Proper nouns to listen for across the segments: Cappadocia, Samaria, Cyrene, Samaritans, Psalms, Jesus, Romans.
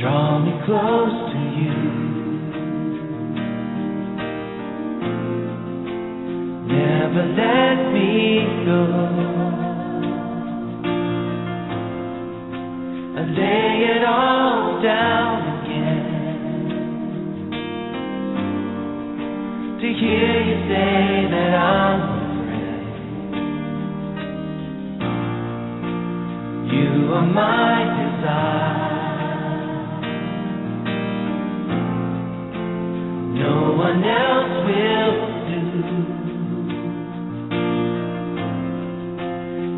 Draw me close to you. Never let me go. I lay it all down again to hear you say that I'm a friend. You are my desire. No one else will do,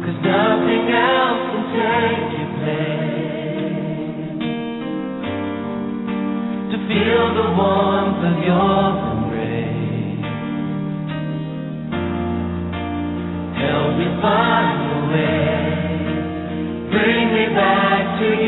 'cause nothing else can take your place. To feel the warmth of your embrace, help me find a way, bring me back to you.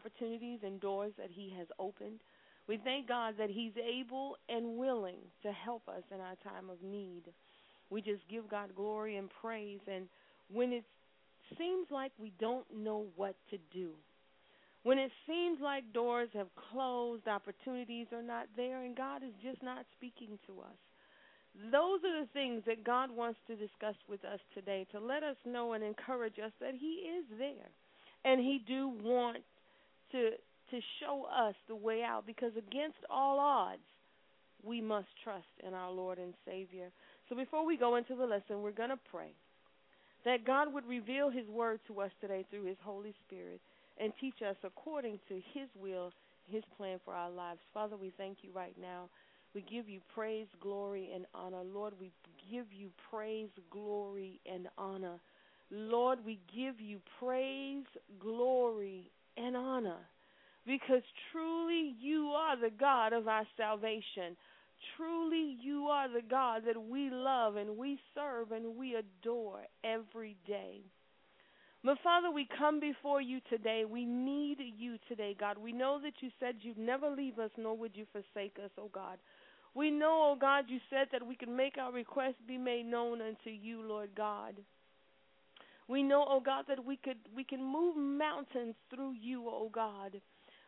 Opportunities and doors that he has opened. We thank God that he's able and willing to help us in our time of need. We just give God glory and praise. And when it seems like we don't know what to do, when it seems like doors have closed, opportunities are not there, and God is just not speaking to us, Those are the things that God wants to discuss with us today, to let us know and encourage us that he is there. And he do want to show us the way out, because against all odds, we must trust in our Lord and Savior. So before we go into the lesson, we're going to pray that God would reveal his word to us today through his Holy Spirit and teach us according to his will, his plan for our lives. Father, we thank you right now. We give you praise, glory, and honor. Lord, we give you praise, glory, and honor. Lord, we give you praise, glory, and honor, because truly you are the God of our salvation. Truly you are the God that we love and we serve and we adore every day. My Father, we come before you today. We need you today, God. We know that you said you'd never leave us, nor would you forsake us, oh God. We know, oh God, you said that we can make our requests be made known unto you, Lord God. We know, oh God, that we can move mountains through you, oh God.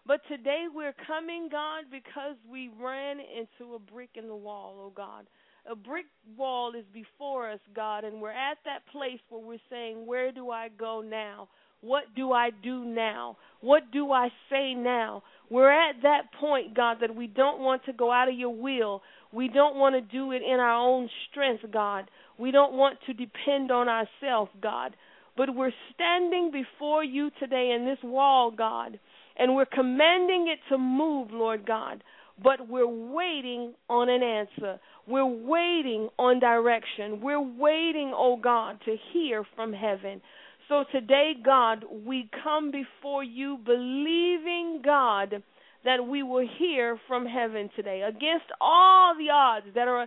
But today we're coming, God, because we ran into a brick in the wall, oh God. A brick wall is before us, God, and we're at that place where we're saying, where do I go now? What do I do now? What do I say now? We're at that point, God, that we don't want to go out of your will. We don't want to do it in our own strength, God. We don't want to depend on ourselves, God. But we're standing before you today in this wall, God, and we're commanding it to move, Lord God, but we're waiting on an answer. We're waiting on direction. We're waiting, oh God, to hear from heaven. So today, God, we come before you believing, God, that we will hear from heaven today. Against all the odds that are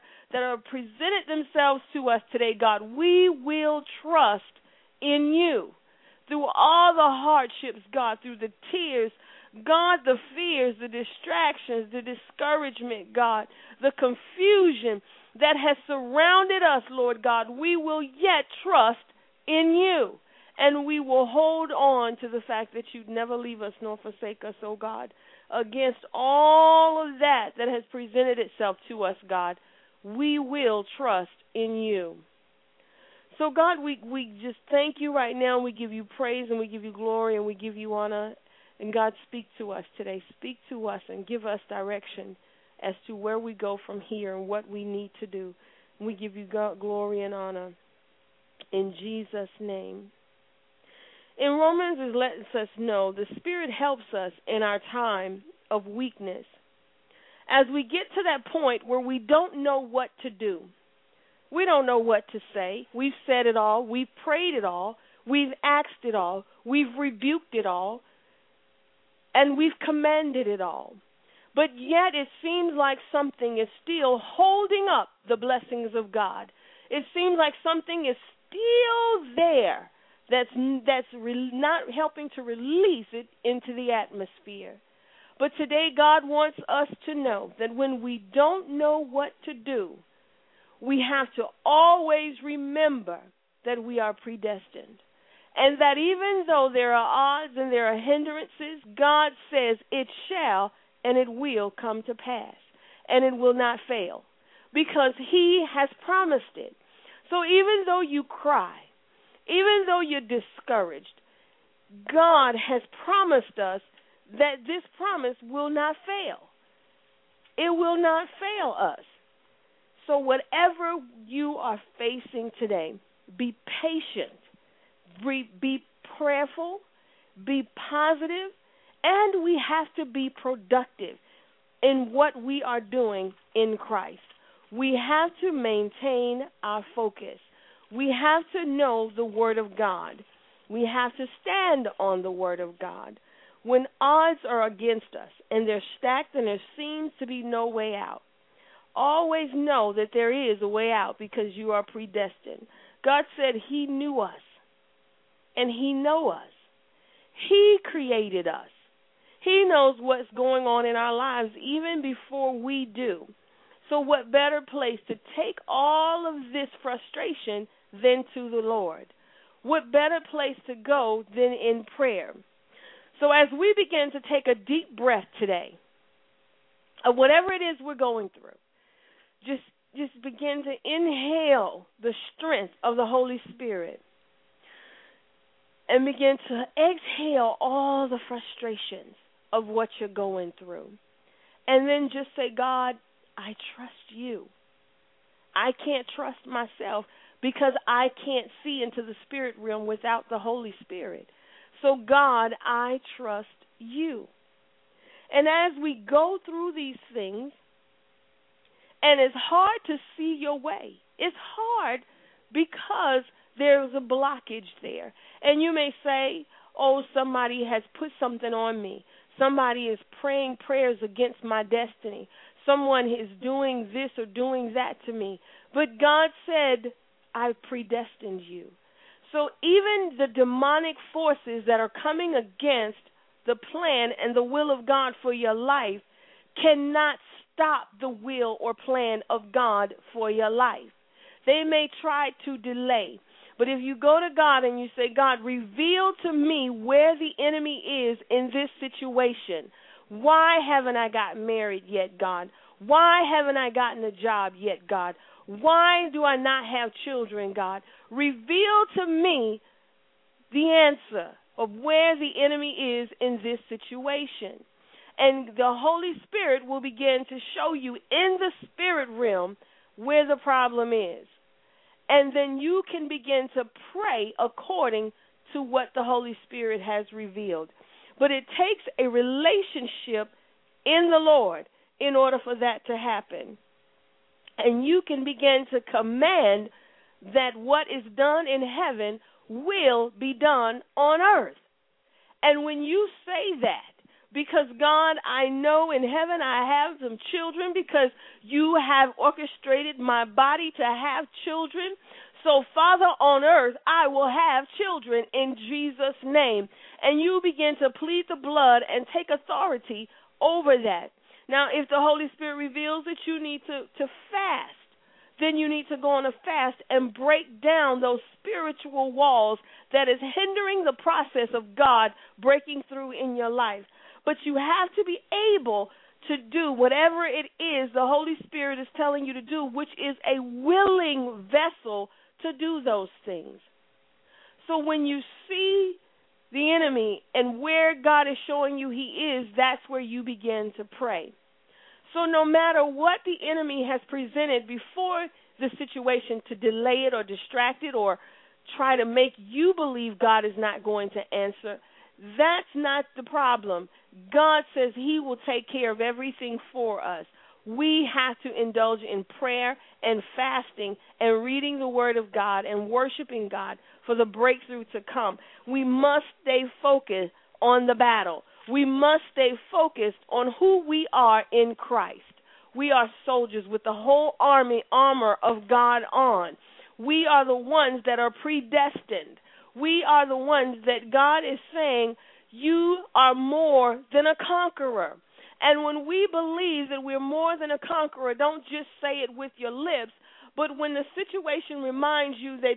presented themselves to us today, God, we will trust in you. Through all the hardships, God, through the tears, God, the fears, the distractions, the discouragement, God, the confusion that has surrounded us, Lord God, we will yet trust in you. And we will hold on to the fact that you'd never leave us nor forsake us, oh God. Against all of that has presented itself to us, God, we will trust in you. So, God, we just thank you right now. We give you praise and we give you glory and we give you honor. And, God, speak to us today. Speak to us and give us direction as to where we go from here and what we need to do. We give you God glory and honor in Jesus' name. In Romans, it lets us know the Spirit helps us in our time of weakness. As we get to that point where we don't know what to do, we don't know what to say. We've said it all. We've prayed it all. We've asked it all. We've rebuked it all. And we've commanded it all. But yet it seems like something is still holding up the blessings of God. It seems like something is still there that's not helping to release it into the atmosphere. But today God wants us to know that when we don't know what to do, we have to always remember that we are predestined. And that even though there are odds and there are hindrances, God says it shall and it will come to pass. And it will not fail because he has promised it. So even though you cry, even though you're discouraged, God has promised us that this promise will not fail. It will not fail us. So whatever you are facing today, be patient. Be prayerful, be positive, and we have to be productive in what we are doing in Christ. We have to maintain our focus. We have to know the Word of God. We have to stand on the Word of God. When odds are against us and they're stacked and there seems to be no way out, always know that there is a way out because you are predestined. God said he knew us. And he knows us. He created us. He knows what's going on in our lives even before we do. So what better place to take all of this frustration than to the Lord? What better place to go than in prayer? So as we begin to take a deep breath today, of whatever it is we're going through, just just begin to inhale the strength of the Holy Spirit and begin to exhale all the frustrations of what you're going through. And then just say, God, I trust you. I can't trust myself because I can't see into the spirit realm without the Holy Spirit. So, God, I trust you. And as we go through these things, and it's hard to see your way. It's hard because there's a blockage there. And you may say, oh, somebody has put something on me. Somebody is praying prayers against my destiny. Someone is doing this or doing that to me. But God said, I predestined you. So even the demonic forces that are coming against the plan and the will of God for your life cannot stop the will or plan of God for your life. They may try to delay. But if you go to God and you say, God, reveal to me where the enemy is in this situation. Why haven't I got married yet, God? Why haven't I gotten a job yet, God? Why do I not have children, God? Reveal to me the answer of where the enemy is in this situation. And the Holy Spirit will begin to show you in the spirit realm where the problem is. And then you can begin to pray according to what the Holy Spirit has revealed. But it takes a relationship in the Lord in order for that to happen. And you can begin to command that what is done in heaven will be done on earth. And when you say that, because, God, I know in heaven I have some children because you have orchestrated my body to have children. So, Father, on earth, I will have children in Jesus' name. And you begin to plead the blood and take authority over that. Now, if the Holy Spirit reveals that you need to fast, then you need to go on a fast and break down those spiritual walls that is hindering the process of God breaking through in your life. But you have to be able to do whatever it is the Holy Spirit is telling you to do, which is a willing vessel to do those things. So when you see the enemy and where God is showing you he is, that's where you begin to pray. So no matter what the enemy has presented before the situation to delay it or distract it or try to make you believe God is not going to answer, that's not the problem. God says he will take care of everything for us. We have to indulge in prayer and fasting and reading the Word of God and worshiping God for the breakthrough to come. We must stay focused on the battle. We must stay focused on who we are in Christ. We are soldiers with the whole armor of God on. We are the ones that are predestined. We are the ones that God is saying, you are more than a conqueror. And when we believe that we're more than a conqueror, don't just say it with your lips, but when the situation reminds you that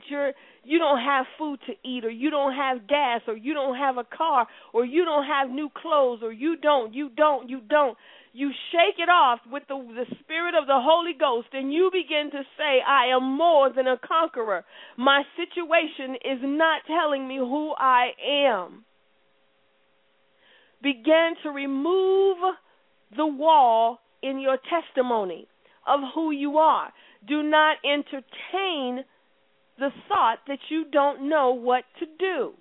you don't have food to eat, or you don't have gas, or you don't have a car, or you don't have new clothes, or you don't, you shake it off with the spirit of the Holy Ghost, and you begin to say, I am more than a conqueror. My situation is not telling me who I am. Begin to remove the wall in your testimony of who you are. Do not entertain the thought that you don't know what to do.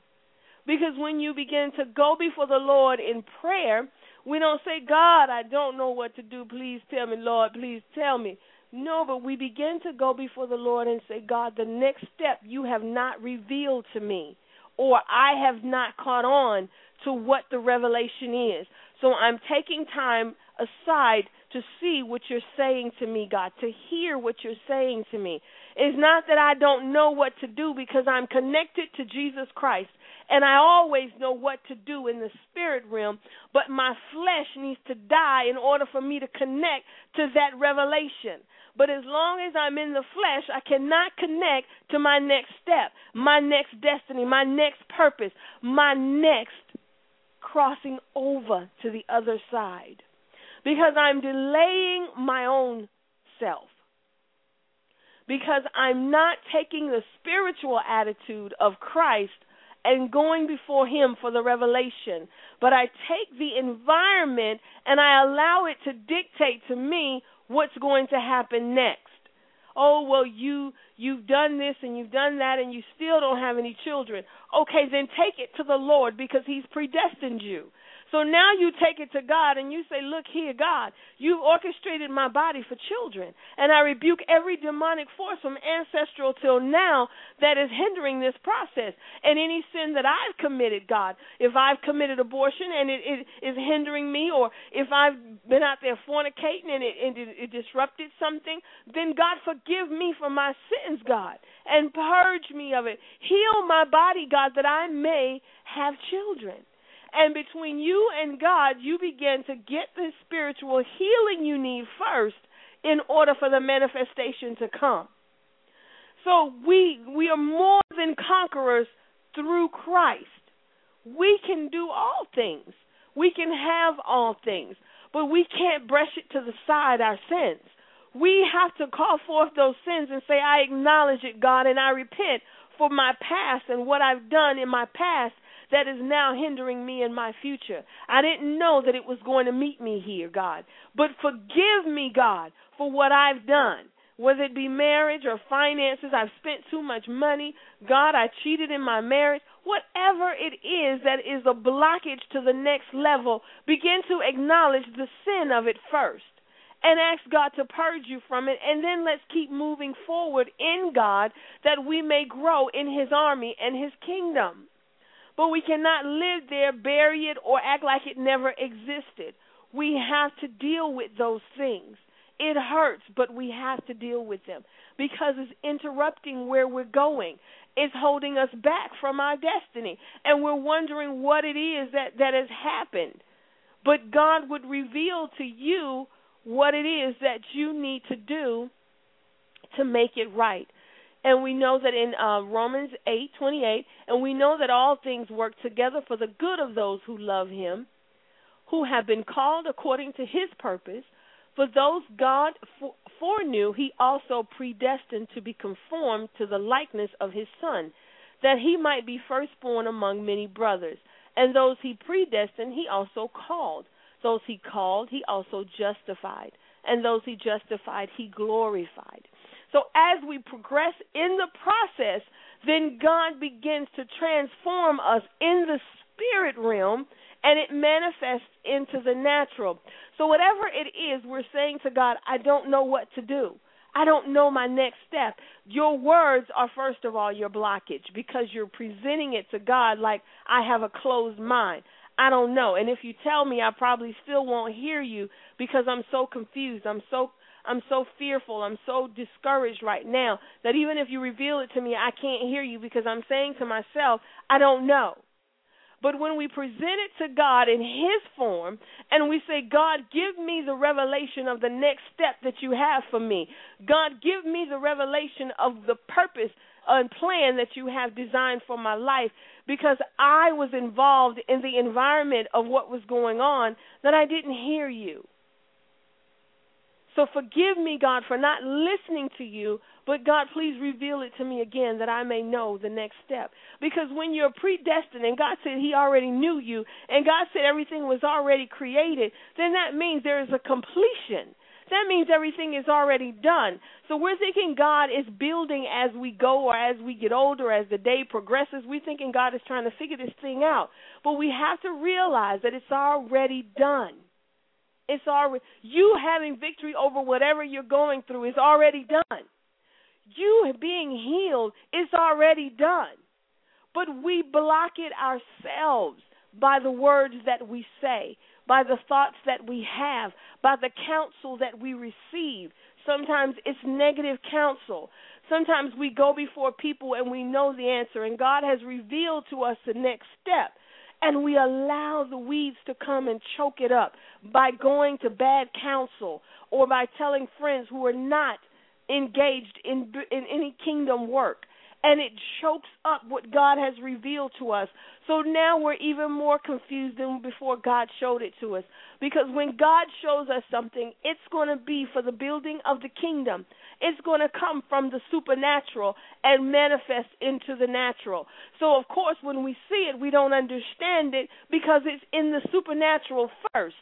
Because when you begin to go before the Lord in prayer, we don't say, God, I don't know what to do. Please tell me, Lord, please tell me. No, but we begin to go before the Lord and say, God, the next step you have not revealed to me, or I have not caught on to what the revelation is. So I'm taking time aside to see what you're saying to me, God, to hear what you're saying to me. It's not that I don't know what to do because I'm connected to Jesus Christ, and I always know what to do in the spirit realm, but my flesh needs to die in order for me to connect to that revelation. But as long as I'm in the flesh, I cannot connect to my next step, my next destiny, my next purpose, my next crossing over to the other side. Because I'm delaying my own self. because I'm not taking the spiritual attitude of Christ and going before him for the revelation, but I take the environment and I allow it to dictate to me what's going to happen next. Oh, well, you've done this and you've done that and you still don't have any children. Okay, then take it to the Lord because he's predestined you. So now you take it to God and you say, look here, God, you've orchestrated my body for children. And I rebuke every demonic force from ancestral till now that is hindering this process. And any sin that I've committed, God, if I've committed abortion and it is hindering me, or if I've been out there fornicating and it disrupted something, then God, forgive me for my sins, God, and purge me of it. Heal my body, God, that I may have children. And between you and God, you begin to get the spiritual healing you need first in order for the manifestation to come. So we are more than conquerors through Christ. We can do all things. We can have all things. But we can't brush it to the side, our sins. We have to call forth those sins and say, I acknowledge it, God, and I repent for my past and what I've done in my past that is now hindering me in my future. I didn't know that it was going to meet me here, God. But forgive me, God, for what I've done, whether it be marriage or finances. I've spent too much money. God, I cheated in my marriage. Whatever it is that is a blockage to the next level, begin to acknowledge the sin of it first and ask God to purge you from it, and then let's keep moving forward in God that we may grow in his army and his kingdom. But we cannot live there, bury it, or act like it never existed. We have to deal with those things. It hurts, but we have to deal with them because it's interrupting where we're going. It's holding us back from our destiny, and we're wondering what it is that has happened. But God would reveal to you what it is that you need to do to make it right. And we know that in Romans 8:28, and we know that all things work together for the good of those who love him, who have been called according to his purpose. For those God foreknew, he also predestined to be conformed to the likeness of his Son, that he might be firstborn among many brothers. And those he predestined, he also called. Those he called, he also justified. And those he justified, he glorified. So as we progress in the process, then God begins to transform us in the spirit realm, and it manifests into the natural. So whatever it is, we're saying to God, I don't know what to do. I don't know my next step. Your words are, first of all, your blockage, because you're presenting it to God like, I have a closed mind. I don't know. And if you tell me, I probably still won't hear you because I'm so confused. I'm so fearful, I'm so discouraged right now that even if you reveal it to me, I can't hear you because I'm saying to myself, I don't know. But when we present it to God in his form and we say, God, give me the revelation of the next step that you have for me. God, give me the revelation of the purpose and plan that you have designed for my life, because I was involved in the environment of what was going on that I didn't hear you. So forgive me, God, for not listening to you, but God, please reveal it to me again that I may know the next step. Because when you're predestined and God said he already knew you and God said everything was already created, then that means there is a completion. That means everything is already done. So we're thinking God is building as we go or as we get older, as the day progresses. We're thinking God is trying to figure this thing out. But we have to realize that it's already done. It's already, you having victory over whatever you're going through is already done. You being healed is already done. But we block it ourselves by the words that we say, by the thoughts that we have, by the counsel that we receive. Sometimes it's negative counsel. Sometimes we go before people and we know the answer, and God has revealed to us the next step. And we allow the weeds to come and choke it up by going to bad counsel or by telling friends who are not engaged in any kingdom work. and it chokes up what God has revealed to us. So now we're even more confused than before God showed it to us. Because when God shows us something, it's going to be for the building of the kingdom. It's going to come from the supernatural and manifest into the natural. So, of course, when we see it, we don't understand it because it's in the supernatural first.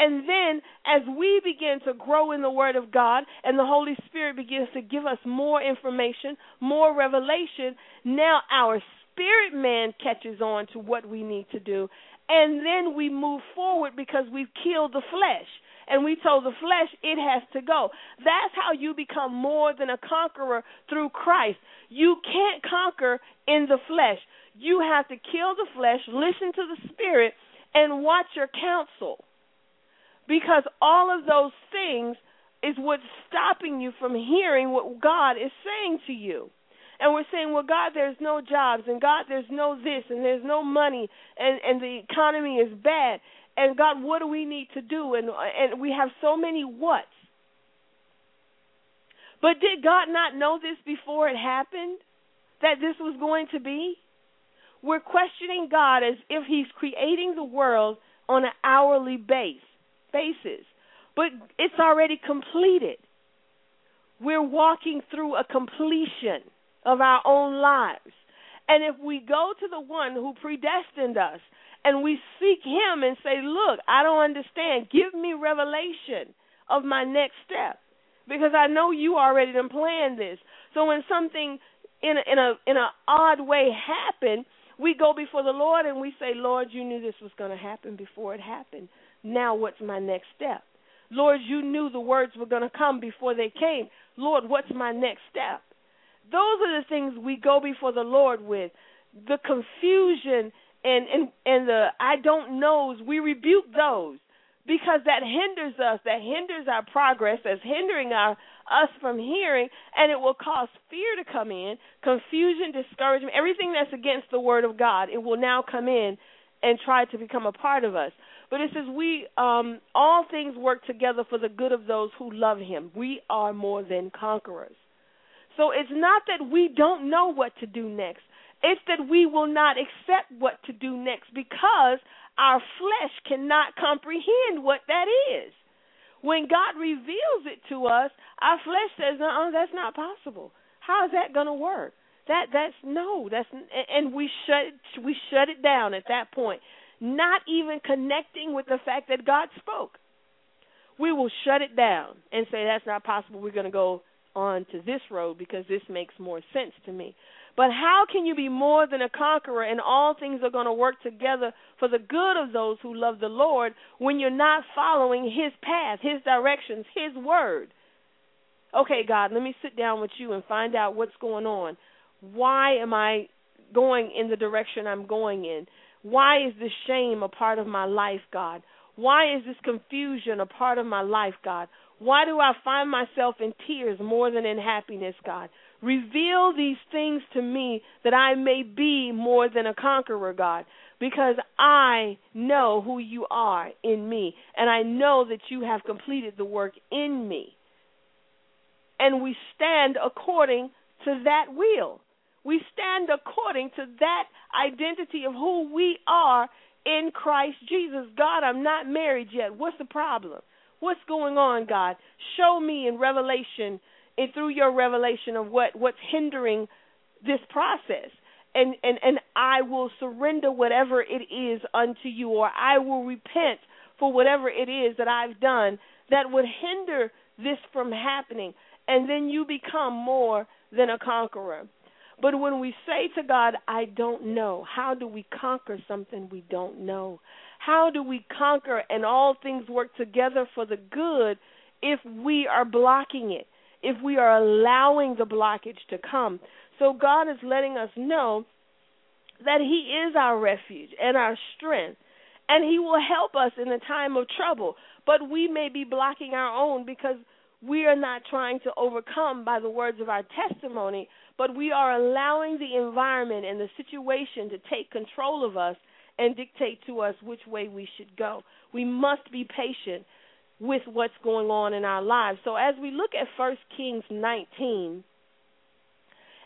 And then as we begin to grow in the Word of God and the Holy Spirit begins to give us more information, more revelation, now our spirit man catches on to what we need to do. And then we move forward because we've killed the flesh. And we told the flesh it has to go. That's how you become more than a conqueror through Christ. You can't conquer in the flesh. You have to kill the flesh, listen to the Spirit, and watch your counsel. Because all of those things is what's stopping you from hearing what God is saying to you. And we're saying, well, God, there's no jobs, and God, there's no this, and there's no money, and the economy is bad. And God, what do we need to do? And we have so many whats. But did God not know this before it happened, that this was going to be? We're questioning God as if he's creating the world on an hourly basis, but it's already completed. We're walking through a completion of our own lives. And if we go to the one who predestined us and we seek him and say, look, I don't understand. Give me revelation of my next step because I know you already done planned this. So when something in an odd way happened, we go before the Lord and we say, Lord, you knew this was going to happen before it happened. Now what's my next step? Lord, you knew the words were going to come before they came. Lord, what's my next step? Those are the things we go before the Lord with. The confusion and the I don't knows, we rebuke those because that hinders us, that hinders our progress, that's hindering us from hearing, and it will cause fear to come in, confusion, discouragement, everything that's against the Word of God, it will now come in and try to become a part of us. But it says we all things work together for the good of those who love him. We are more than conquerors. So it's not that we don't know what to do next. It's that we will not accept what to do next because our flesh cannot comprehend what that is. When God reveals it to us, our flesh says, no, that's not possible. How is that going to work? And we shut it down at that point, not even connecting with the fact that God spoke. We will shut it down and say that's not possible. We're going to go on to this road because this makes more sense to me. But how can you be more than a conqueror and all things are going to work together for the good of those who love the Lord when you're not following his path, his directions, his word? Okay, God, let me sit down with you and find out what's going on. Why am I going in the direction I'm going in? Why is this shame a part of my life, God? Why is this confusion a part of my life, God? Why do I find myself in tears more than in happiness, God? Reveal these things to me that I may be more than a conqueror, God, because I know who you are in me, and I know that you have completed the work in me. And we stand according to that will. We stand according to that identity of who we are in Christ Jesus. God, I'm not married yet. What's the problem? What's going on, God? Show me in revelation and through your revelation of what's hindering this process. And I will surrender whatever it is unto you, or I will repent for whatever it is that I've done that would hinder this from happening. And then you become more than a conqueror. But when we say to God, I don't know, how do we conquer something we don't know? How do we conquer and all things work together for the good if we are blocking it, if we are allowing the blockage to come? So God is letting us know that he is our refuge and our strength, and he will help us in a time of trouble. But we may be blocking our own because we are not trying to overcome by the words of our testimony, but we are allowing the environment and the situation to take control of us and dictate to us which way we should go. We must be patient with what's going on in our lives. So as we look at 1 Kings 19,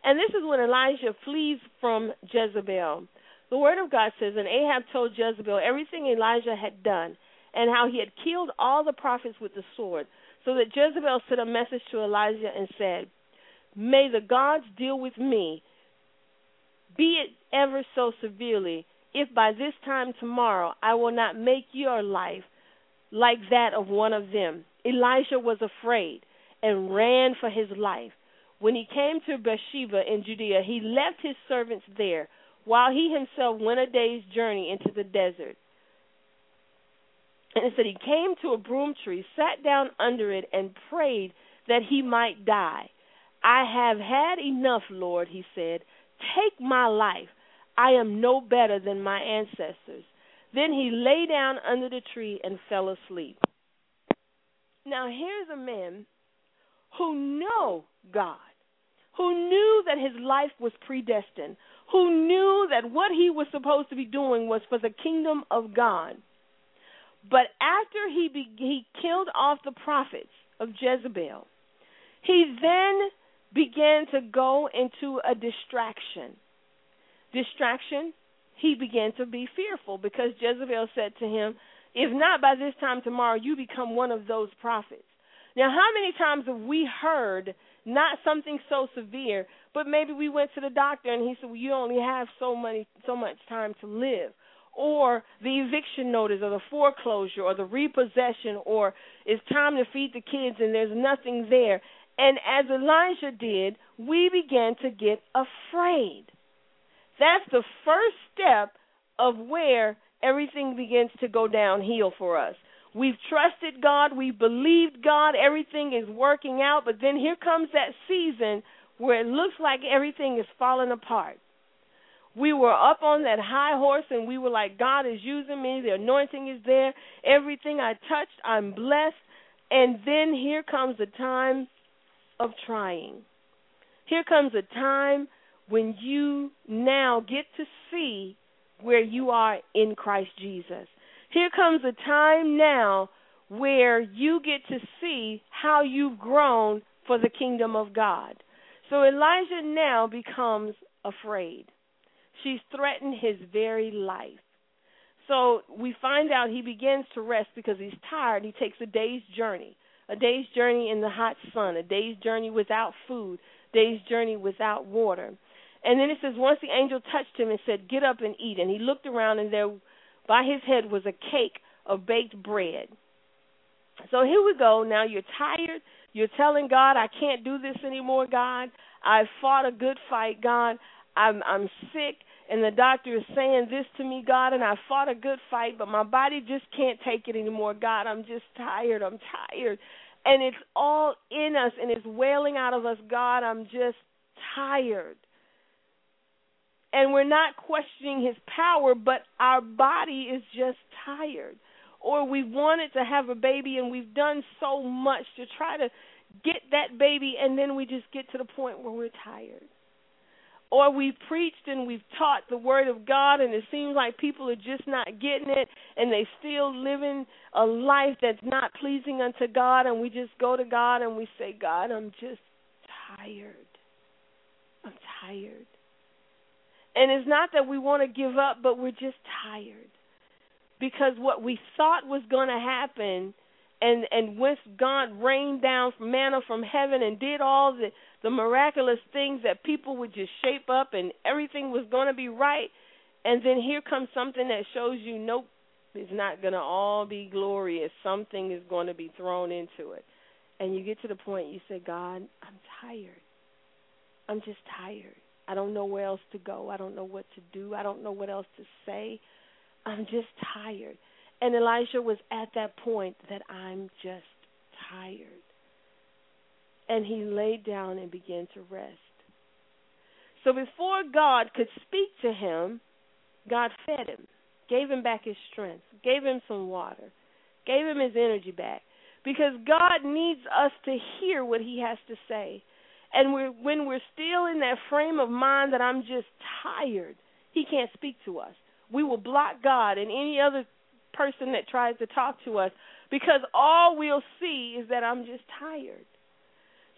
And this is when Elijah flees from Jezebel. The word of God says, and Ahab told Jezebel everything Elijah had done and how he had killed all the prophets with the sword, so that Jezebel sent a message to Elijah and said, may the gods deal with me, be it ever so severely, if by this time tomorrow I will not make your life like that of one of them. Elijah was afraid and ran for his life. When he came to Beersheba in Judea, he left his servants there, while he himself went a day's journey into the desert. And it said he came to a broom tree, sat down under it, and prayed that he might die. I have had enough, Lord, he said. Take my life. I am no better than my ancestors. Then he lay down under the tree and fell asleep. Now here's a man who knew God, who knew that his life was predestined, who knew that what he was supposed to be doing was for the kingdom of God. But after he killed off the prophets of Jezebel, he then began to go into a distraction. Distraction, he began to be fearful because Jezebel said to him, if not by this time tomorrow, you become one of those prophets. Now, how many times have we heard not something so severe, but maybe we went to the doctor and he said, well, you only have so much time to live, or the eviction notice or the foreclosure or the repossession, or it's time to feed the kids and there's nothing there. And as Elijah did, we began to get afraid. That's the first step of where everything begins to go downhill for us. We've trusted God, we've believed God, everything is working out, but then here comes that season where it looks like everything is falling apart. We were up on that high horse and we were like, God is using me, the anointing is there, everything I touched, I'm blessed. And then here comes a time of trying. Here comes a time when you now get to see where you are in Christ Jesus. Here comes a time now where you get to see how you've grown for the kingdom of God. So Elijah now becomes afraid. She's threatened his very life. So we find out he begins to rest because he's tired. He takes a day's journey in the hot sun, a day's journey without food, a day's journey without water. And then it says, once the angel touched him and said, get up and eat. And he looked around, and there by his head was a cake of baked bread. So here we go. Now you're tired. You're telling God, I can't do this anymore, God. I fought a good fight, God. I'm sick, and the doctor is saying this to me, God, and I fought a good fight, but my body just can't take it anymore, God. I'm just tired. I'm tired. And it's all in us, and it's wailing out of us, God, I'm just tired. And we're not questioning his power, but our body is just tired. Or we wanted to have a baby, and we've done so much to try to get that baby, and then we just get to the point where we're tired. Or we've preached and we've taught the word of God, and it seems like people are just not getting it, and they still living a life that's not pleasing unto God, and we just go to God and we say, God, I'm just tired. I'm tired. And it's not that we want to give up, but we're just tired. Because what we thought was going to happen, and once God rained down manna from heaven and did all the miraculous things that people would just shape up and everything was going to be right, and then here comes something that shows you, nope, it's not going to all be glorious. Something is going to be thrown into it. And you get to the point you say, God, I'm tired. I'm just tired. I don't know where else to go. I don't know what to do. I don't know what else to say. I'm just tired. And Elijah was at that point that I'm just tired. And he laid down and began to rest. So before God could speak to him, God fed him, gave him back his strength, gave him some water, gave him his energy back. Because God needs us to hear what he has to say. And when we're still in that frame of mind that I'm just tired, he can't speak to us. We will block God and any other person that tries to talk to us, because all we'll see is that I'm just tired.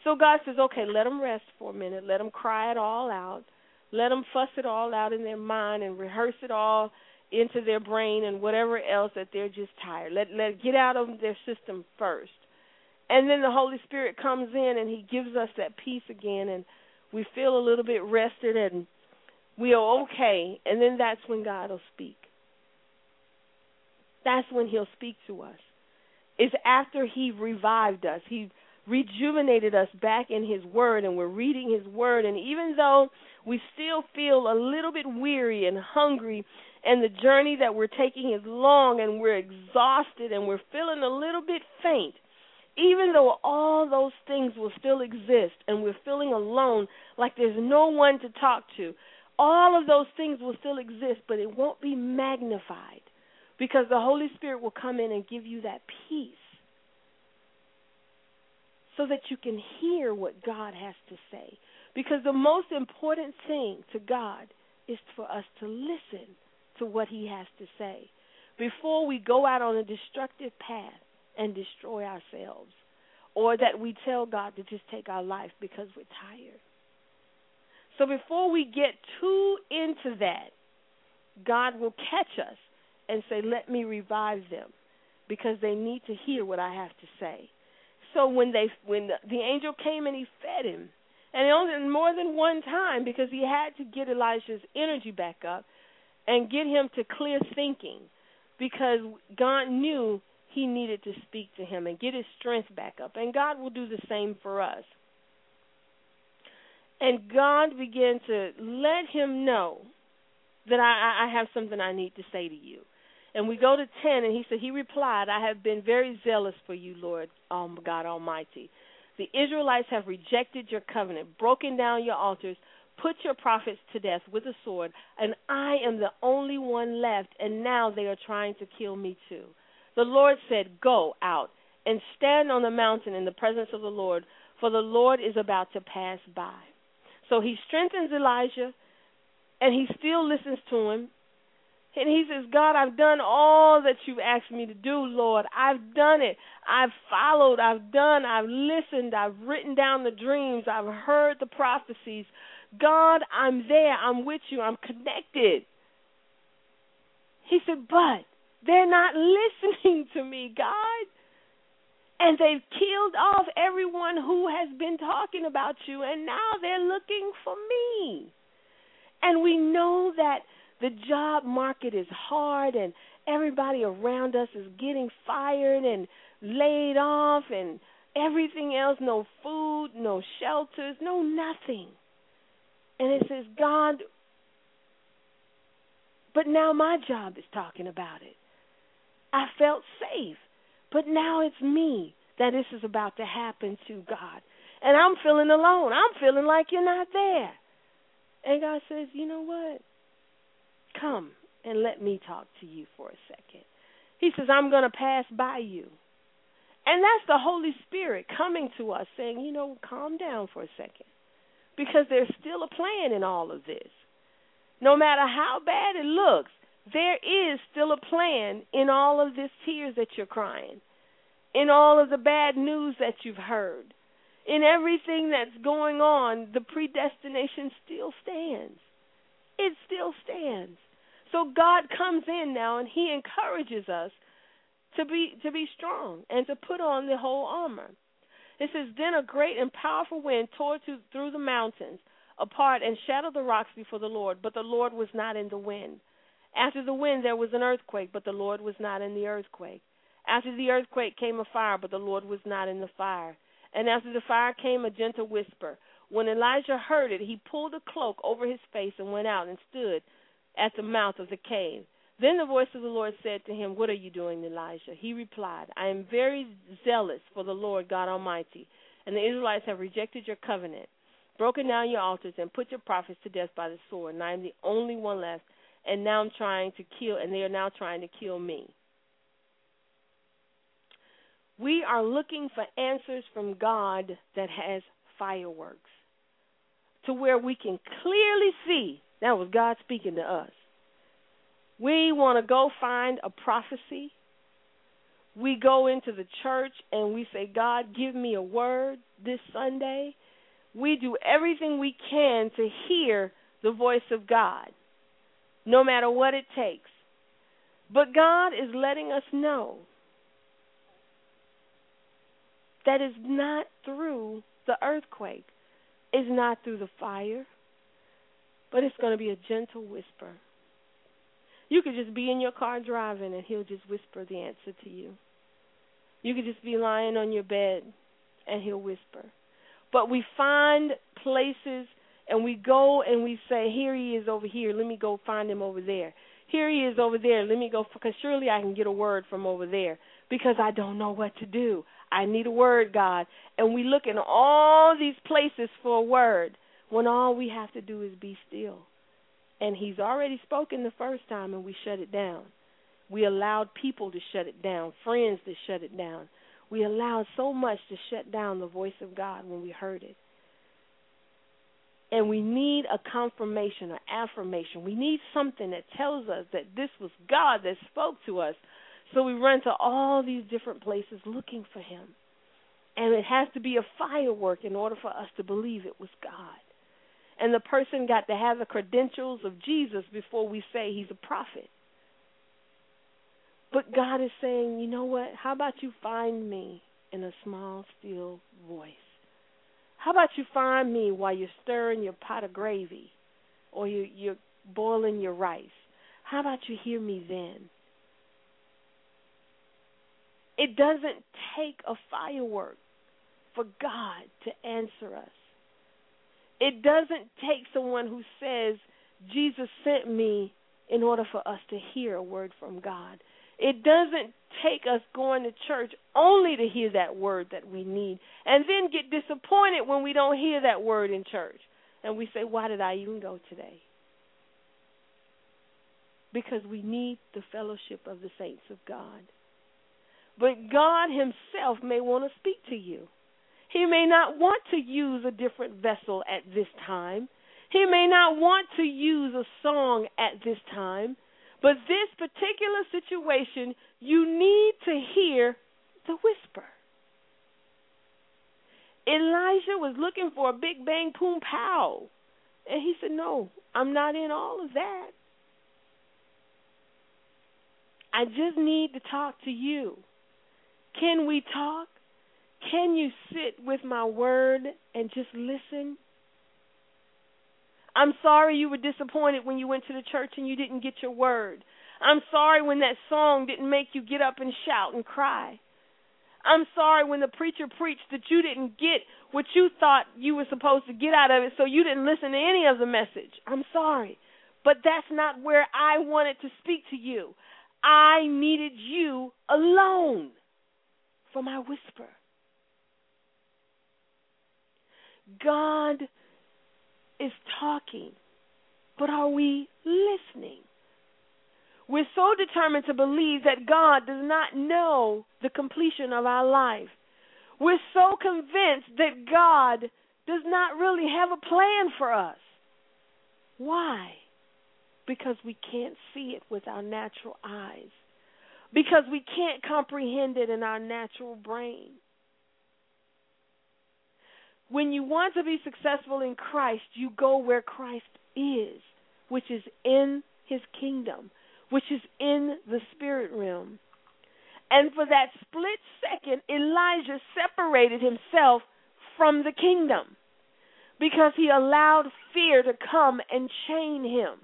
So God says, okay, let them rest for a minute. Let them cry it all out. Let them fuss it all out in their mind and rehearse it all into their brain and whatever else that they're just tired. Let it get out of their system first. And then the Holy Spirit comes in and he gives us that peace again, and we feel a little bit rested and we are okay. And then that's when God will speak. That's when he'll speak to us. It's after he revived us. He rejuvenated us back in his word, and we're reading his word. And even though we still feel a little bit weary and hungry, and the journey that we're taking is long, and we're exhausted, and we're feeling a little bit faint, even though all those things will still exist and we're feeling alone, like there's no one to talk to, all of those things will still exist, but it won't be magnified because the Holy Spirit will come in and give you that peace so that you can hear what God has to say. Because the most important thing to God is for us to listen to what he has to say before we go out on a destructive path and destroy ourselves, or that we tell God to just take our life because we're tired. So before we get too into that, God will catch us and say, let me revive them because they need to hear what I have to say. So when the angel came and he fed him, and more than one time, because he had to get Elisha's energy back up and get him to clear thinking, because God knew he needed to speak to him and get his strength back up. And God will do the same for us. And God began to let him know that I have something I need to say to you. And we go to 10, and he said, he replied, I have been very zealous for you, Lord God Almighty. The Israelites have rejected your covenant, broken down your altars, put your prophets to death with a sword, and I am the only one left, and now they are trying to kill me too. The Lord said, go out and stand on the mountain in the presence of the Lord, for the Lord is about to pass by. So he strengthens Elijah, and he still listens to him. And he says, God, I've done all that you've asked me to do, Lord. I've done it. I've followed. I've done. I've listened. I've written down the dreams. I've heard the prophecies. God, I'm there. I'm with you. I'm connected. He said, but they're not listening to me, God. And they've killed off everyone who has been talking about you, and now they're looking for me. And we know that the job market is hard, and everybody around us is getting fired and laid off and everything else, no food, no shelters, no nothing. And it says, God, but now my job is talking about it. I felt safe, but now it's me that this is about to happen to, God. And I'm feeling alone. I'm feeling like you're not there. And God says, you know what? Come and let me talk to you for a second. He says, I'm going to pass by you. And that's the Holy Spirit coming to us saying, you know, calm down for a second, because there's still a plan in all of this. No matter how bad it looks, there is still a plan in all of this tears that you're crying, in all of the bad news that you've heard, in everything that's going on. The predestination still stands. It still stands. So God comes in now, and he encourages us to be strong and to put on the whole armor. It says, then a great and powerful wind tore through the mountains apart and shattered the rocks before the Lord, but the Lord was not in the wind. After the wind there was an earthquake, but the Lord was not in the earthquake. After the earthquake came a fire, but the Lord was not in the fire. And after the fire came a gentle whisper. When Elijah heard it, he pulled a cloak over his face and went out and stood at the mouth of the cave. Then the voice of the Lord said to him, what are you doing, Elijah? He replied, I am very zealous for the Lord God Almighty, and the Israelites have rejected your covenant, broken down your altars, and put your prophets to death by the sword, and I am the only one left, and now they are now trying to kill me. We are looking for answers from God that has fireworks, to where we can clearly see that was God speaking to us. We want to go find a prophecy. we go into the church and we say, God, give me a word this Sunday. We do everything we can to hear the voice of God, no matter what it takes. But God is letting us know that it's not through the earthquake. It's not through the fire. But it's going to be a gentle whisper. You could just be in your car driving and he'll just whisper the answer to you. You could just be lying on your bed and he'll whisper. But we find places and we go and we say, here he is over here, let me go find him over there. Here he is over there, let me go, because surely I can get a word from over there because I don't know what to do. I need a word, God. And we look in all these places for a word when all we have to do is be still. And he's already spoken the first time and we shut it down. We allowed people to shut it down, friends to shut it down. We allowed so much to shut down the voice of God when we heard it. And we need a confirmation or affirmation. We need something that tells us that this was God that spoke to us. So we run to all these different places looking for him. And it has to be a firework in order for us to believe it was God. And the person got to have the credentials of Jesus before we say he's a prophet. But God is saying, you know what? How about you find me in a small, still voice? How about you find me while you're stirring your pot of gravy or you're boiling your rice? How about you hear me then? It doesn't take a firework for God to answer us. It doesn't take someone who says, Jesus sent me, in order for us to hear a word from God. It doesn't take us going to church only to hear that word that we need and then get disappointed when we don't hear that word in church. And we say, why did I even go today? Because we need the fellowship of the saints of God. But God himself may want to speak to you. He may not want to use a different vessel at this time. He may not want to use a song at this time. But this particular situation, you need to hear the whisper. Elijah was looking for a big bang, poom, pow. And he said, no, I'm not in all of that. I just need to talk to you. Can we talk? Can you sit with my word and just listen? I'm sorry you were disappointed when you went to the church and you didn't get your word. I'm sorry when that song didn't make you get up and shout and cry. I'm sorry when the preacher preached that you didn't get what you thought you were supposed to get out of it, so you didn't listen to any of the message. I'm sorry, but that's not where I wanted to speak to you. I needed you alone for my whisper. God is talking, but are we listening? We're so determined to believe that God does not know the completion of our life. We're so convinced that God does not really have a plan for us. Why? Because we can't see it with our natural eyes. Because we can't comprehend it in our natural brain. When you want to be successful in Christ, you go where Christ is, which is in his kingdom, which is in the spirit realm. And for that split second, Elijah separated himself from the kingdom because he allowed fear to come and chain him.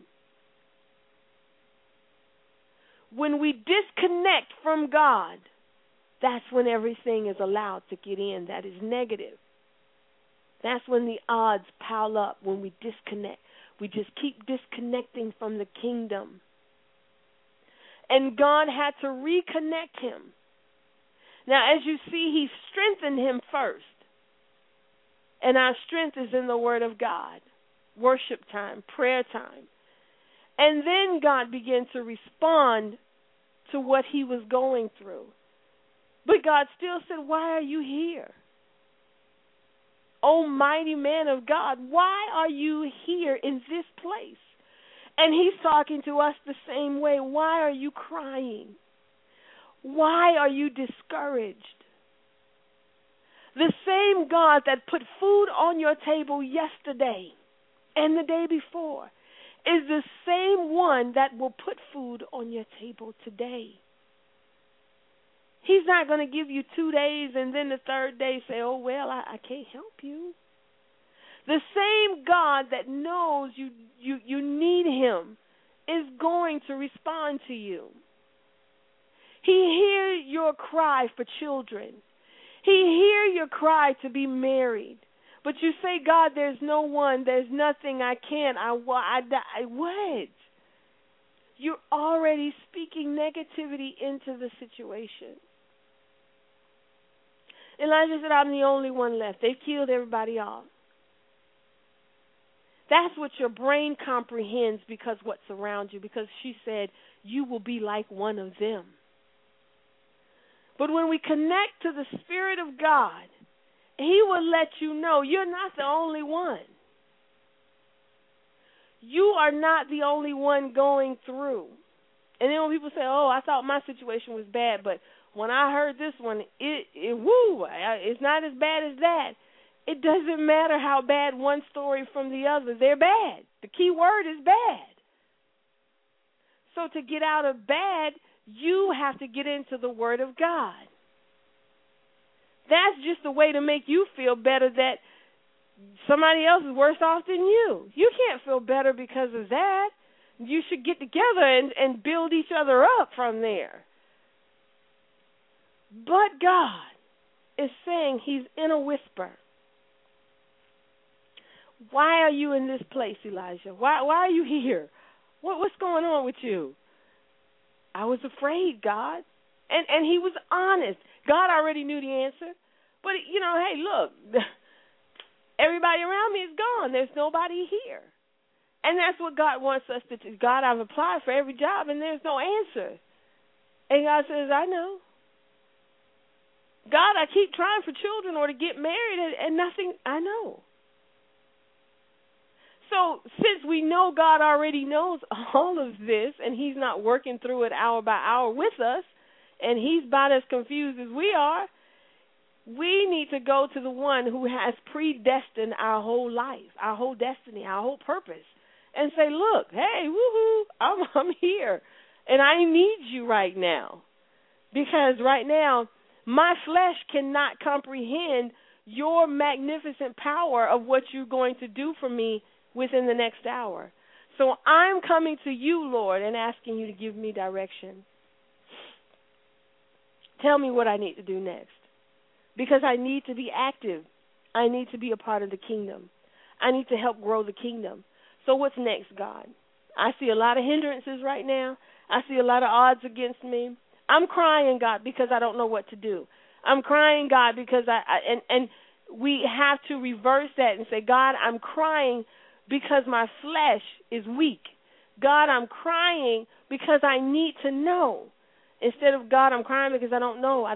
When we disconnect from God, that's when everything is allowed to get in that is negative. That's when the odds pile up, when we disconnect. We just keep disconnecting from the kingdom. And God had to reconnect him. Now, as you see, he strengthened him first. And our strength is in the word of God, worship time, prayer time. And then God began to respond to what he was going through. But God still said, why are you here? Oh, mighty man of God, why are you here in this place? And he's talking to us the same way. Why are you crying? Why are you discouraged? The same God that put food on your table yesterday and the day before is the same one that will put food on your table today. He's not going to give you 2 days and then the third day say, oh, well, I can't help you. The same God that knows you need him is going to respond to you. He hears your cry for children. He hears your cry to be married. But you say, God, there's no one, there's nothing, I can't, I what? You're already speaking negativity into the situation. Elijah said, I'm the only one left. They've killed everybody off. That's what your brain comprehends because what's around you, because she said, you will be like one of them. But when we connect to the Spirit of God, he will let you know you're not the only one. You are not the only one going through. And then when people say, oh, I thought my situation was bad, but when I heard this one, it's not as bad as that. It doesn't matter how bad one story from the other. They're bad. The key word is bad. So to get out of bad, you have to get into the Word of God. That's just a way to make you feel better that somebody else is worse off than you. You can't feel better because of that. You should get together and build each other up from there. But God is saying he's in a whisper. Why are you in this place, Elijah? Why are you here? What's going on with you? I was afraid, God. And he was honest. God already knew the answer. But, hey, look, everybody around me is gone. There's nobody here. And that's what God wants us to do. God, I've applied for every job, and there's no answer. And God says, I know. God, I keep trying for children or to get married, and nothing, I know. So since we know God already knows all of this, and he's not working through it hour by hour with us, and he's about as confused as we are, we need to go to the one who has predestined our whole life, our whole destiny, our whole purpose, and say, look, hey, woohoo, I'm here, and I need you right now. Because right now, my flesh cannot comprehend your magnificent power of what you're going to do for me within the next hour. So I'm coming to you, Lord, and asking you to give me direction. Tell me what I need to do next, because I need to be active. I need to be a part of the kingdom. I need to help grow the kingdom. So what's next, God? I see a lot of hindrances right now. I see a lot of odds against me. I'm crying, God, because I don't know what to do. I'm crying, God, because and we have to reverse that and say, God, I'm crying because my flesh is weak. God, I'm crying because I need to know. Instead of, God, I'm crying because I don't know. I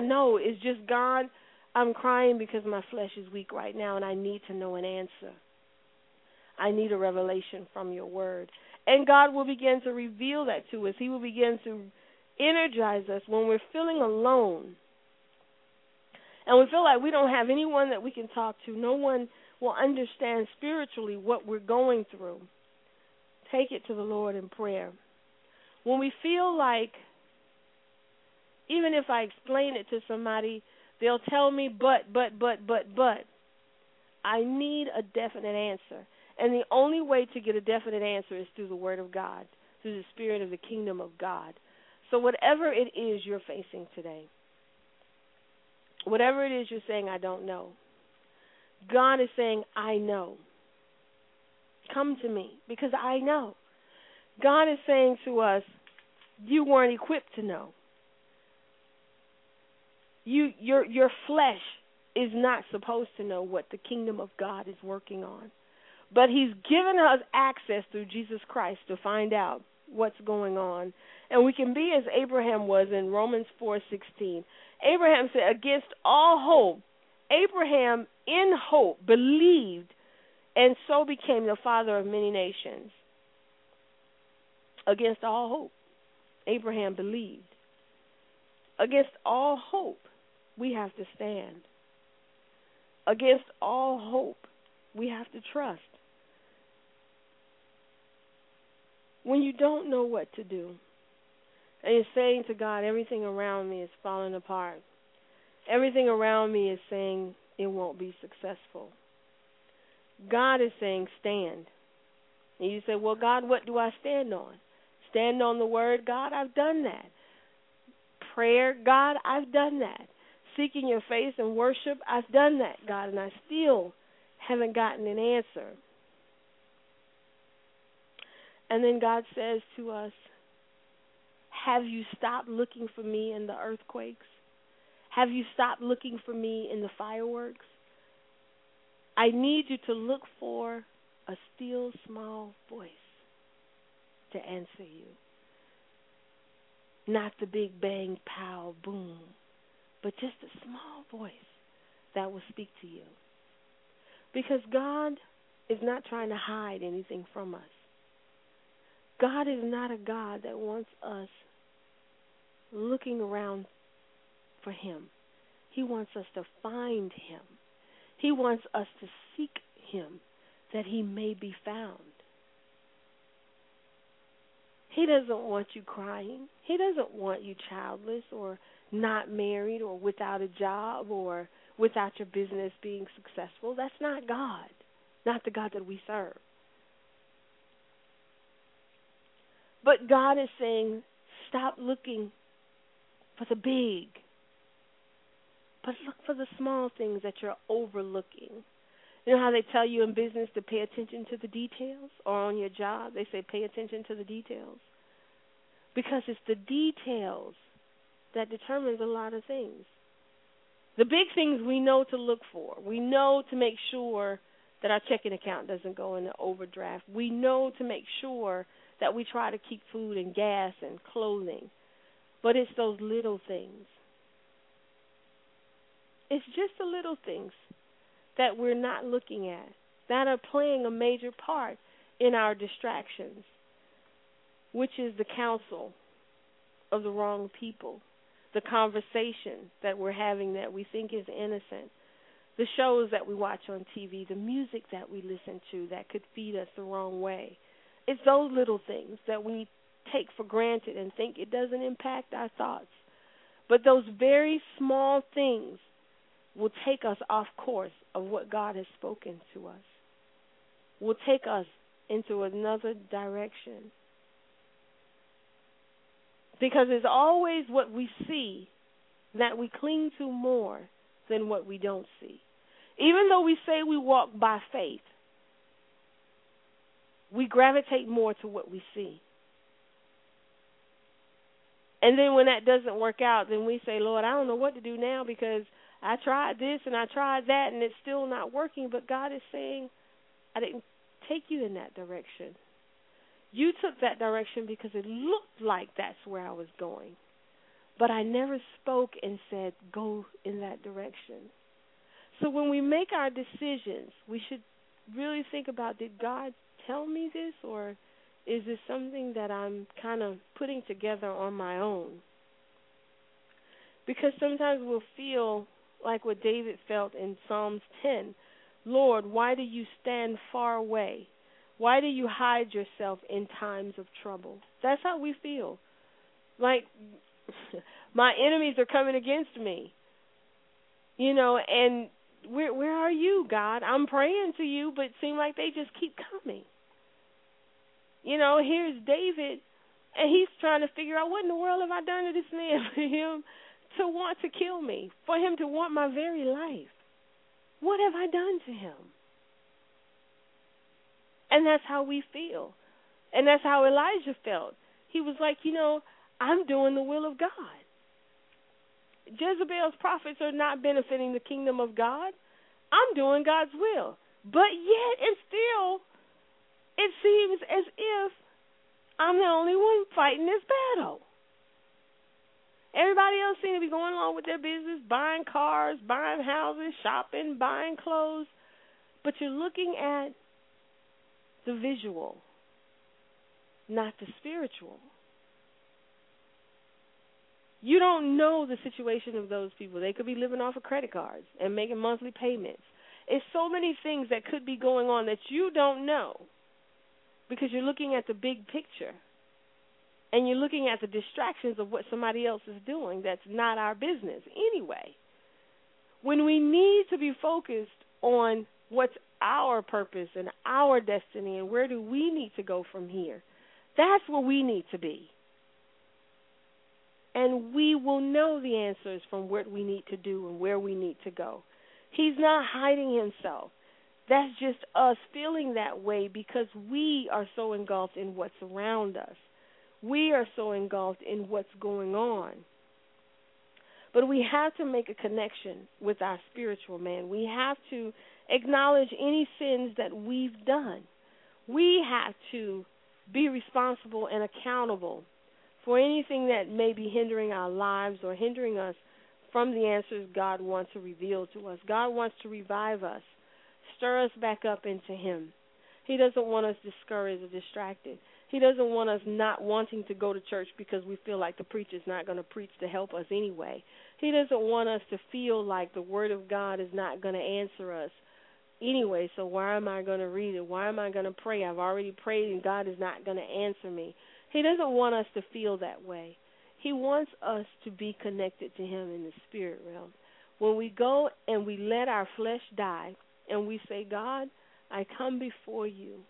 know. It's just, God, I'm crying because my flesh is weak right now and I need to know an answer. I need a revelation from your word. And God will begin to reveal that to us. He will begin to energize us when we're feeling alone and we feel like we don't have anyone that we can talk to. No one will understand spiritually what we're going through. Take it to the Lord in prayer. When we feel like, even if I explain it to somebody, they'll tell me, but, I need a definite answer. And the only way to get a definite answer is through the Word of God, through the Spirit of the Kingdom of God. So whatever it is you're facing today, whatever it is you're saying, I don't know, God is saying, I know. Come to me, because I know. God is saying to us, you weren't equipped to know. Your flesh is not supposed to know what the kingdom of God is working on. But he's given us access through Jesus Christ to find out what's going on. And we can be as Abraham was in Romans 4:16. Abraham said, against all hope, Abraham in hope believed and so became the father of many nations. Against all hope, Abraham believed Against all hope, we have to stand. Against all hope, we have to trust. When you don't know what to do, and you're saying to God, everything around me is falling apart. Everything around me is saying it won't be successful. God is saying stand. And you say, well, God, what do I stand on? Stand on the word, God, I've done that. Prayer, God, I've done that. Seeking your face and worship, I've done that, God, and I still haven't gotten an answer. And then God says to us, have you stopped looking for me in the earthquakes? Have you stopped looking for me in the fireworks? I need you to look for a still small voice to answer you. Not the big bang, pow, boom, but just a small voice that will speak to you. Because God is not trying to hide anything from us. God is not a God that wants us looking around for him. He wants us to find him. He wants us to seek him that he may be found. He doesn't want you crying. He doesn't want you childless or not married or without a job or without your business being successful. That's not God, not the God that we serve. But God is saying, stop looking for the big, but look for the small things that you're overlooking. You know how they tell you in business to pay attention to the details, or on your job they say pay attention to the details? Because it's the details that determines a lot of things. The big things we know to look for. We know to make sure that our checking account doesn't go into overdraft. We know to make sure that we try to keep food and gas and clothing. But it's those little things. It's just the little things that we're not looking at, that are playing a major part in our distractions, which is the counsel of the wrong people, the conversation that we're having that we think is innocent, the shows that we watch on TV, the music that we listen to that could feed us the wrong way. It's those little things that we take for granted and think it doesn't impact our thoughts. But those very small things will take us off course of what God has spoken to us, will take us into another direction. Because it's always what we see that we cling to more than what we don't see. Even though we say we walk by faith, we gravitate more to what we see. And then when that doesn't work out, then we say, Lord, I don't know what to do now because I tried this and I tried that and it's still not working. But God is saying, I didn't take you in that direction. You took that direction because it looked like that's where I was going. But I never spoke and said, go in that direction. So when we make our decisions, we should really think about, did God tell me this, or is this something that I'm kind of putting together on my own? Because sometimes we'll feel like what David felt in Psalms 10. Lord, why do you stand far away? Why do you hide yourself in times of trouble? That's how we feel. Like, my enemies are coming against me. You know, and where are you, God? I'm praying to you, but it seems like they just keep coming. You know, here's David, and he's trying to figure out, what in the world have I done to this man for him to want to kill me, for him to want my very life? What have I done to him? And that's how we feel. And that's how Elijah felt. He was like, you know, I'm doing the will of God. Jezebel's prophets are not benefiting the kingdom of God. I'm doing God's will. But yet and still, it seems as if I'm the only one fighting this battle. Everybody else seems to be going along with their business, buying cars, buying houses, shopping, buying clothes. But you're looking at the visual, not the spiritual. You don't know the situation of those people. They could be living off of credit cards and making monthly payments. It's so many things that could be going on that you don't know because you're looking at the big picture and you're looking at the distractions of what somebody else is doing that's not our business anyway. When we need to be focused on what's our purpose and our destiny and where do we need to go from here, that's where we need to be. And we will know the answers from what we need to do and where we need to go. He's not hiding himself. That's just us feeling that way because we are so engulfed in what's around us. We are so engulfed in what's going on. But we have to make a connection with our spiritual man. We have to acknowledge any sins that we've done. We have to be responsible and accountable for anything that may be hindering our lives or hindering us from the answers God wants to reveal to us. God wants to revive us, stir us back up into him. He doesn't want us discouraged or distracted. He doesn't want us not wanting to go to church because we feel like the preacher's not going to preach to help us anyway. He doesn't want us to feel like the word of God is not going to answer us anyway, so why am I going to read it? Why am I going to pray? I've already prayed and God is not going to answer me. He doesn't want us to feel that way. He wants us to be connected to him in the spirit realm. When we go and we let our flesh die and we say, God, I come before you,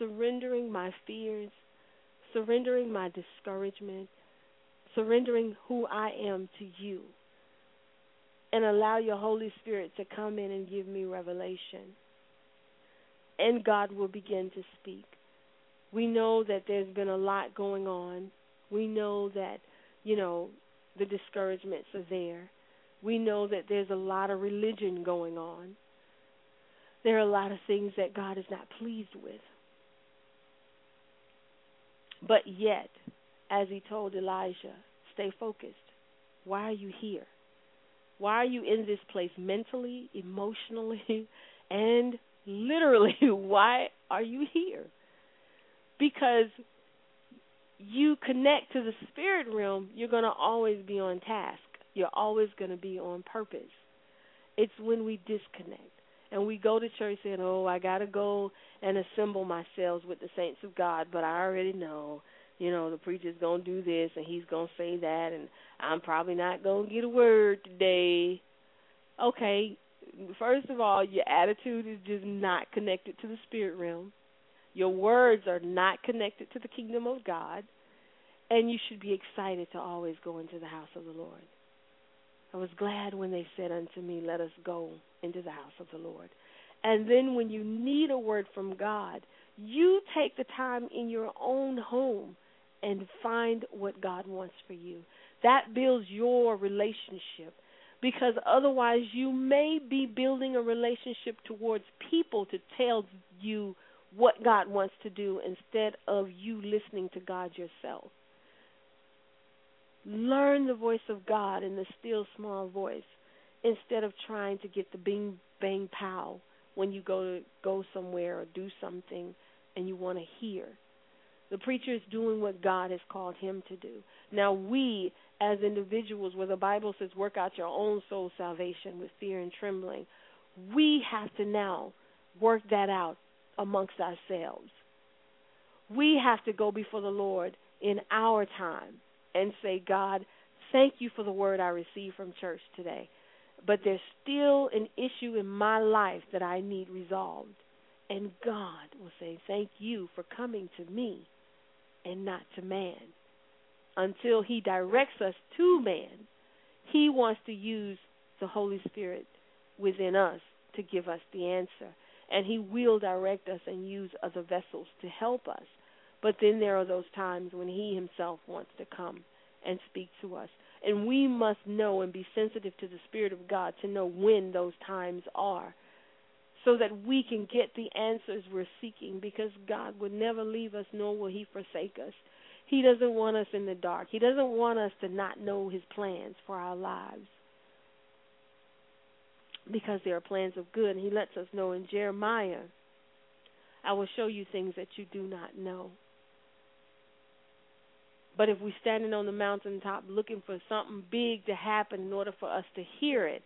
surrendering my fears, surrendering my discouragement, surrendering who I am to you, and allow your Holy Spirit to come in and give me revelation. And God will begin to speak. We know that there's been a lot going on. We know that, the discouragements are there. We know that there's a lot of religion going on. There are a lot of things that God is not pleased with. But yet, as he told Elijah, stay focused. Why are you here? Why are you in this place mentally, emotionally, and literally? Why are you here? Because you connect to the spirit realm, you're going to always be on task. You're always going to be on purpose. It's when we disconnect. And we go to church saying, I got to go and assemble myself with the saints of God, but I already know, the preacher's going to do this and he's going to say that and I'm probably not going to get a word today. Okay, first of all, your attitude is just not connected to the spirit realm. Your words are not connected to the kingdom of God, and you should be excited to always go into the house of the Lord. I was glad when they said unto me, let us go into the house of the Lord. And then when you need a word from God, you take the time in your own home and find what God wants for you. That builds your relationship, because otherwise you may be building a relationship towards people to tell you what God wants to do instead of you listening to God yourself. Learn the voice of God in the still small voice instead of trying to get the bing, bang, pow when you go somewhere or do something and you want to hear. The preacher is doing what God has called him to do. Now we, as individuals, where the Bible says work out your own soul salvation with fear and trembling, we have to now work that out amongst ourselves. We have to go before the Lord in our time and say, God, thank you for the word I received from church today, but there's still an issue in my life that I need resolved. And God will say, thank you for coming to me and not to man. Until he directs us to man, he wants to use the Holy Spirit within us to give us the answer. And he will direct us and use other vessels to help us. But then there are those times when he himself wants to come and speak to us. And we must know and be sensitive to the Spirit of God to know when those times are, so that we can get the answers we're seeking, because God would never leave us, nor will he forsake us. He doesn't want us in the dark. He doesn't want us to not know his plans for our lives, because there are plans of good. And he lets us know in Jeremiah, I will show you things that you do not know. But if we're standing on the mountaintop looking for something big to happen in order for us to hear it,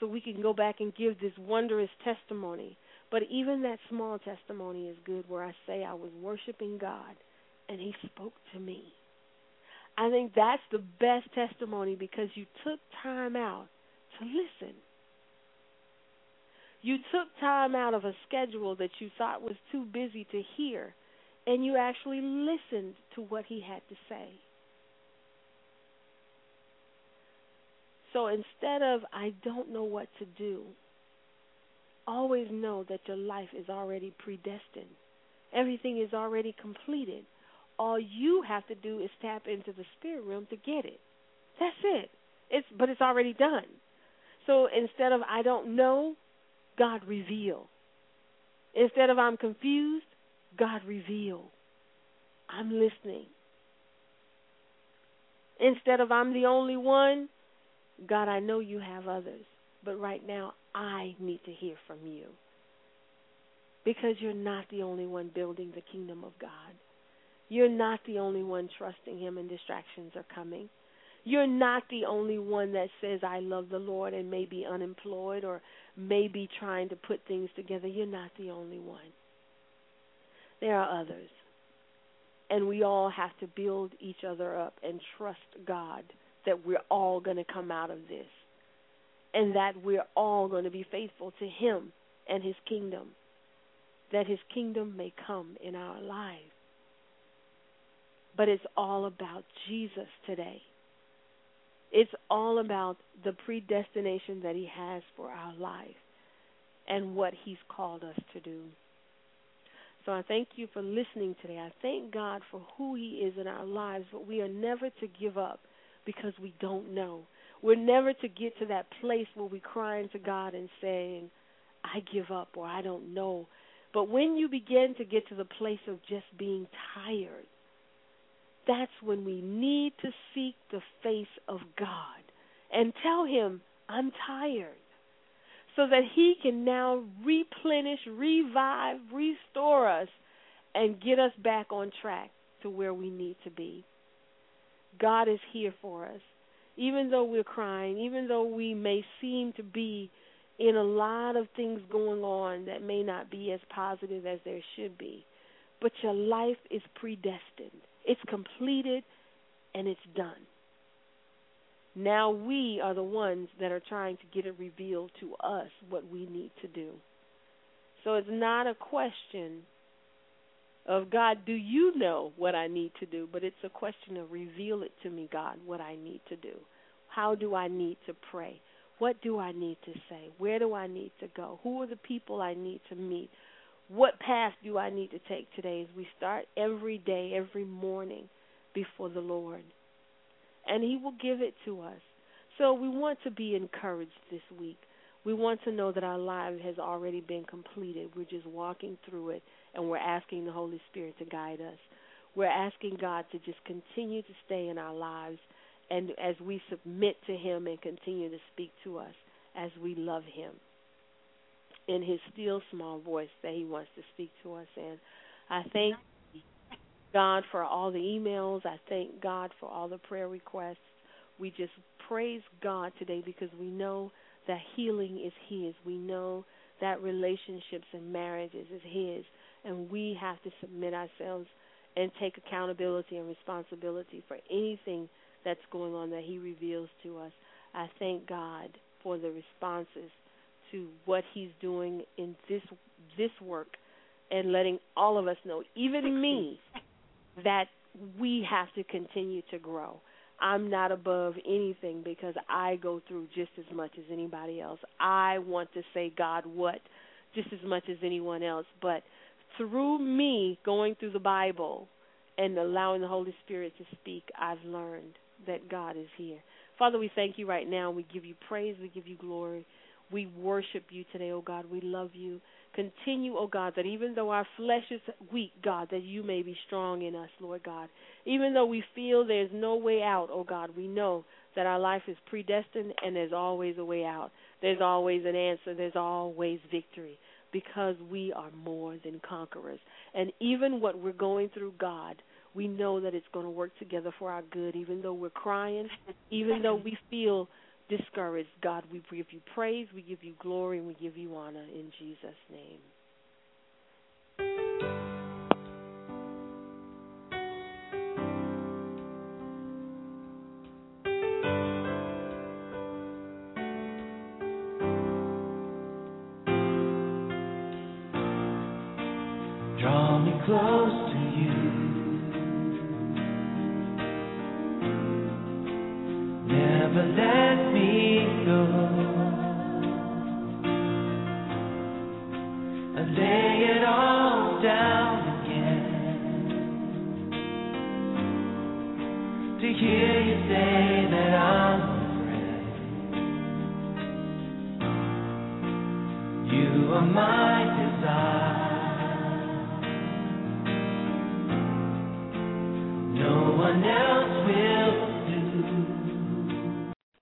so we can go back and give this wondrous testimony. But even that small testimony is good, where I say I was worshiping God and he spoke to me. I think that's the best testimony, because you took time out to listen. You took time out of a schedule that you thought was too busy to hear, and you actually listened to what he had to say. So instead of, I don't know what to do, always know that your life is already predestined. Everything is already completed. All you have to do is tap into the spirit realm to get it. That's it. But it's already done. So instead of, I don't know, God reveal. Instead of, I'm confused, God reveal. I'm listening. Instead of, I'm the only one, God, I know you have others, but right now I need to hear from you, because you're not the only one building the kingdom of God. You're not the only one trusting him and distractions are coming. You're not the only one that says, I love the Lord, and may be unemployed or may be trying to put things together. You're not the only one. There are others, and we all have to build each other up and trust God that we're all going to come out of this, and that we're all going to be faithful to him and his kingdom, that his kingdom may come in our lives. But it's all about Jesus today. It's all about the predestination that he has for our life and what he's called us to do. So I thank you for listening today. I thank God for who he is in our lives, but we are never to give up, because we don't know. We're never to get to that place where we're crying to God and saying, I give up, or I don't know. But when you begin to get to the place of just being tired, that's when we need to seek the face of God and tell him, I'm tired, so that he can now replenish, revive, restore us, and get us back on track to where we need to be. God is here for us. Even though we're crying, even though we may seem to be in a lot of things going on that may not be as positive as there should be, but your life is predestined. It's completed, and it's done. Now we are the ones that are trying to get it revealed to us what we need to do. So it's not a question of, God, do you know what I need to do? But it's a question of, reveal it to me, God, what I need to do. How do I need to pray? What do I need to say? Where do I need to go? Who are the people I need to meet? What path do I need to take today, as we start every day, every morning before the Lord? And he will give it to us. So we want to be encouraged this week. We want to know that our life has already been completed. We're just walking through it, and we're asking the Holy Spirit to guide us. We're asking God to just continue to stay in our lives, and as we submit to him and continue to speak to us as we love him in his still small voice that he wants to speak to us in. I thank God for all the emails. I thank God for all the prayer requests. We just praise God today, because we know that healing is his. We know that relationships and marriages is his. And we have to submit ourselves and take accountability and responsibility for anything that's going on that he reveals to us. I thank God for the responses to what he's doing in this work, and letting all of us know, even me, that we have to continue to grow. I'm not above anything, because I go through just as much as anybody else. I want to say, God, what? Just as much as anyone else. But through me going through the Bible and allowing the Holy Spirit to speak, I've learned that God is here. Father, we thank you right now. We give you praise. We give you glory. We worship you today, oh God. We love you. Continue, oh God, that even though our flesh is weak, God, that you may be strong in us, Lord God. Even though we feel there's no way out, oh God, we know that our life is predestined, and there's always a way out. There's always an answer. There's always victory, because we are more than conquerors. And even what we're going through, God, we know that it's going to work together for our good. Even though we're crying, even though we feel discouraged, God, we give you praise, we give you glory, and we give you honor in Jesus' name. Close to you, never let me go. I lay it all down again to hear you say that I'm a friend. You are my desire.